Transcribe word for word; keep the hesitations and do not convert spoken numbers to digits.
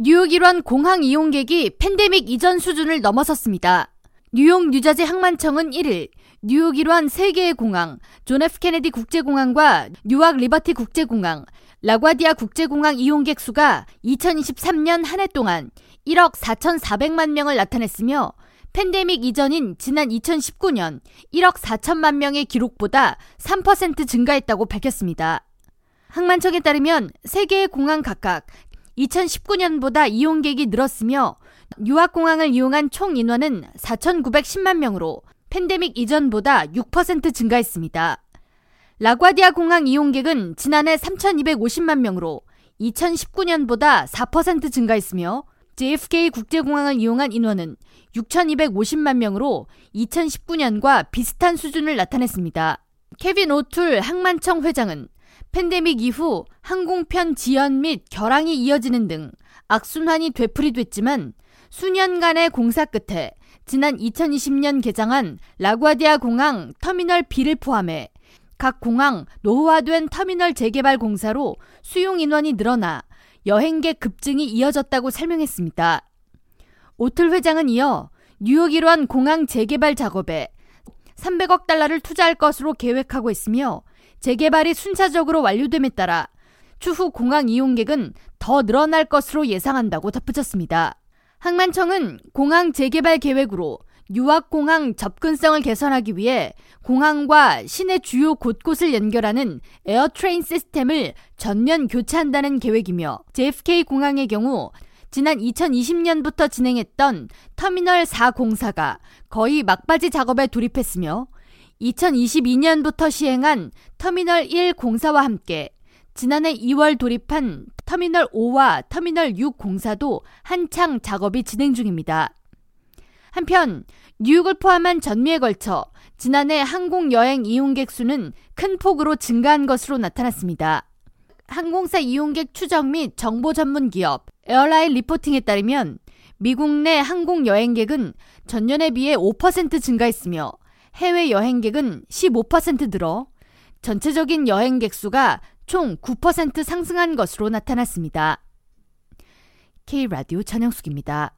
뉴욕 일원 공항 이용객이 팬데믹 이전 수준을 넘어섰습니다. 뉴욕 뉴저지 항만청은 일일 뉴욕 일원 세 개의 공항, 존 F. 케네디 국제공항과 뉴악 리버티 국제공항, 라과디아 국제공항 이용객 수가 이천이십삼 년 한 해 동안 일억 사천사백만 명을 나타냈으며 팬데믹 이전인 지난 이천십구 년 일억 사천만 명의 기록보다 삼 퍼센트 증가했다고 밝혔습니다. 항만청에 따르면 세 개의 공항 각각 이천십구 년보다 이용객이 늘었으며 뉴악공항을 이용한 총 인원은 사천구백십만 명으로 팬데믹 이전보다 육 퍼센트 증가했습니다. 라과디아 공항 이용객은 지난해 삼천이백오십만 명으로 이천십구 년보다 사 퍼센트 증가했으며 제이에프케이 국제공항을 이용한 인원은 육천이백오십만 명으로 이천십구 년과 비슷한 수준을 나타냈습니다. 케빈 오툴 항만청 회장은 팬데믹 이후 항공편 지연 및 결항이 이어지는 등 악순환이 되풀이됐지만 수년간의 공사 끝에 지난 이천이십 년 개장한 라과디아 공항 터미널 B를 포함해 각 공항 노후화된 터미널 재개발 공사로 수용 인원이 늘어나 여행객 급증이 이어졌다고 설명했습니다. 오틀 회장은 이어 뉴욕 일원 공항 재개발 작업에 삼백억 달러를 투자할 것으로 계획하고 있으며 재개발이 순차적으로 완료됨에 따라 추후 공항 이용객은 더 늘어날 것으로 예상한다고 덧붙였습니다. 항만청은 공항 재개발 계획으로 유학공항 접근성을 개선하기 위해 공항과 시내 주요 곳곳을 연결하는 에어트레인 시스템을 전면 교체한다는 계획이며 제이에프케이 공항의 경우 지난 이천이십 년부터 진행했던 터미널 사 공사가 거의 막바지 작업에 돌입했으며 이천이십이 년부터 시행한 터미널 일 공사와 함께 지난해 이월 돌입한 터미널 오와 터미널 육 공사도 한창 작업이 진행 중입니다. 한편 뉴욕을 포함한 전미에 걸쳐 지난해 항공여행 이용객 수는 큰 폭으로 증가한 것으로 나타났습니다. 항공사 이용객 추정 및 정보 전문 기업 에어라인 리포팅에 따르면 미국 내 항공여행객은 전년에 비해 오 퍼센트 증가했으며 해외 여행객은 십오 퍼센트 늘어 전체적인 여행객 수가 총 구 퍼센트 상승한 것으로 나타났습니다. K-라디오 전영숙입니다.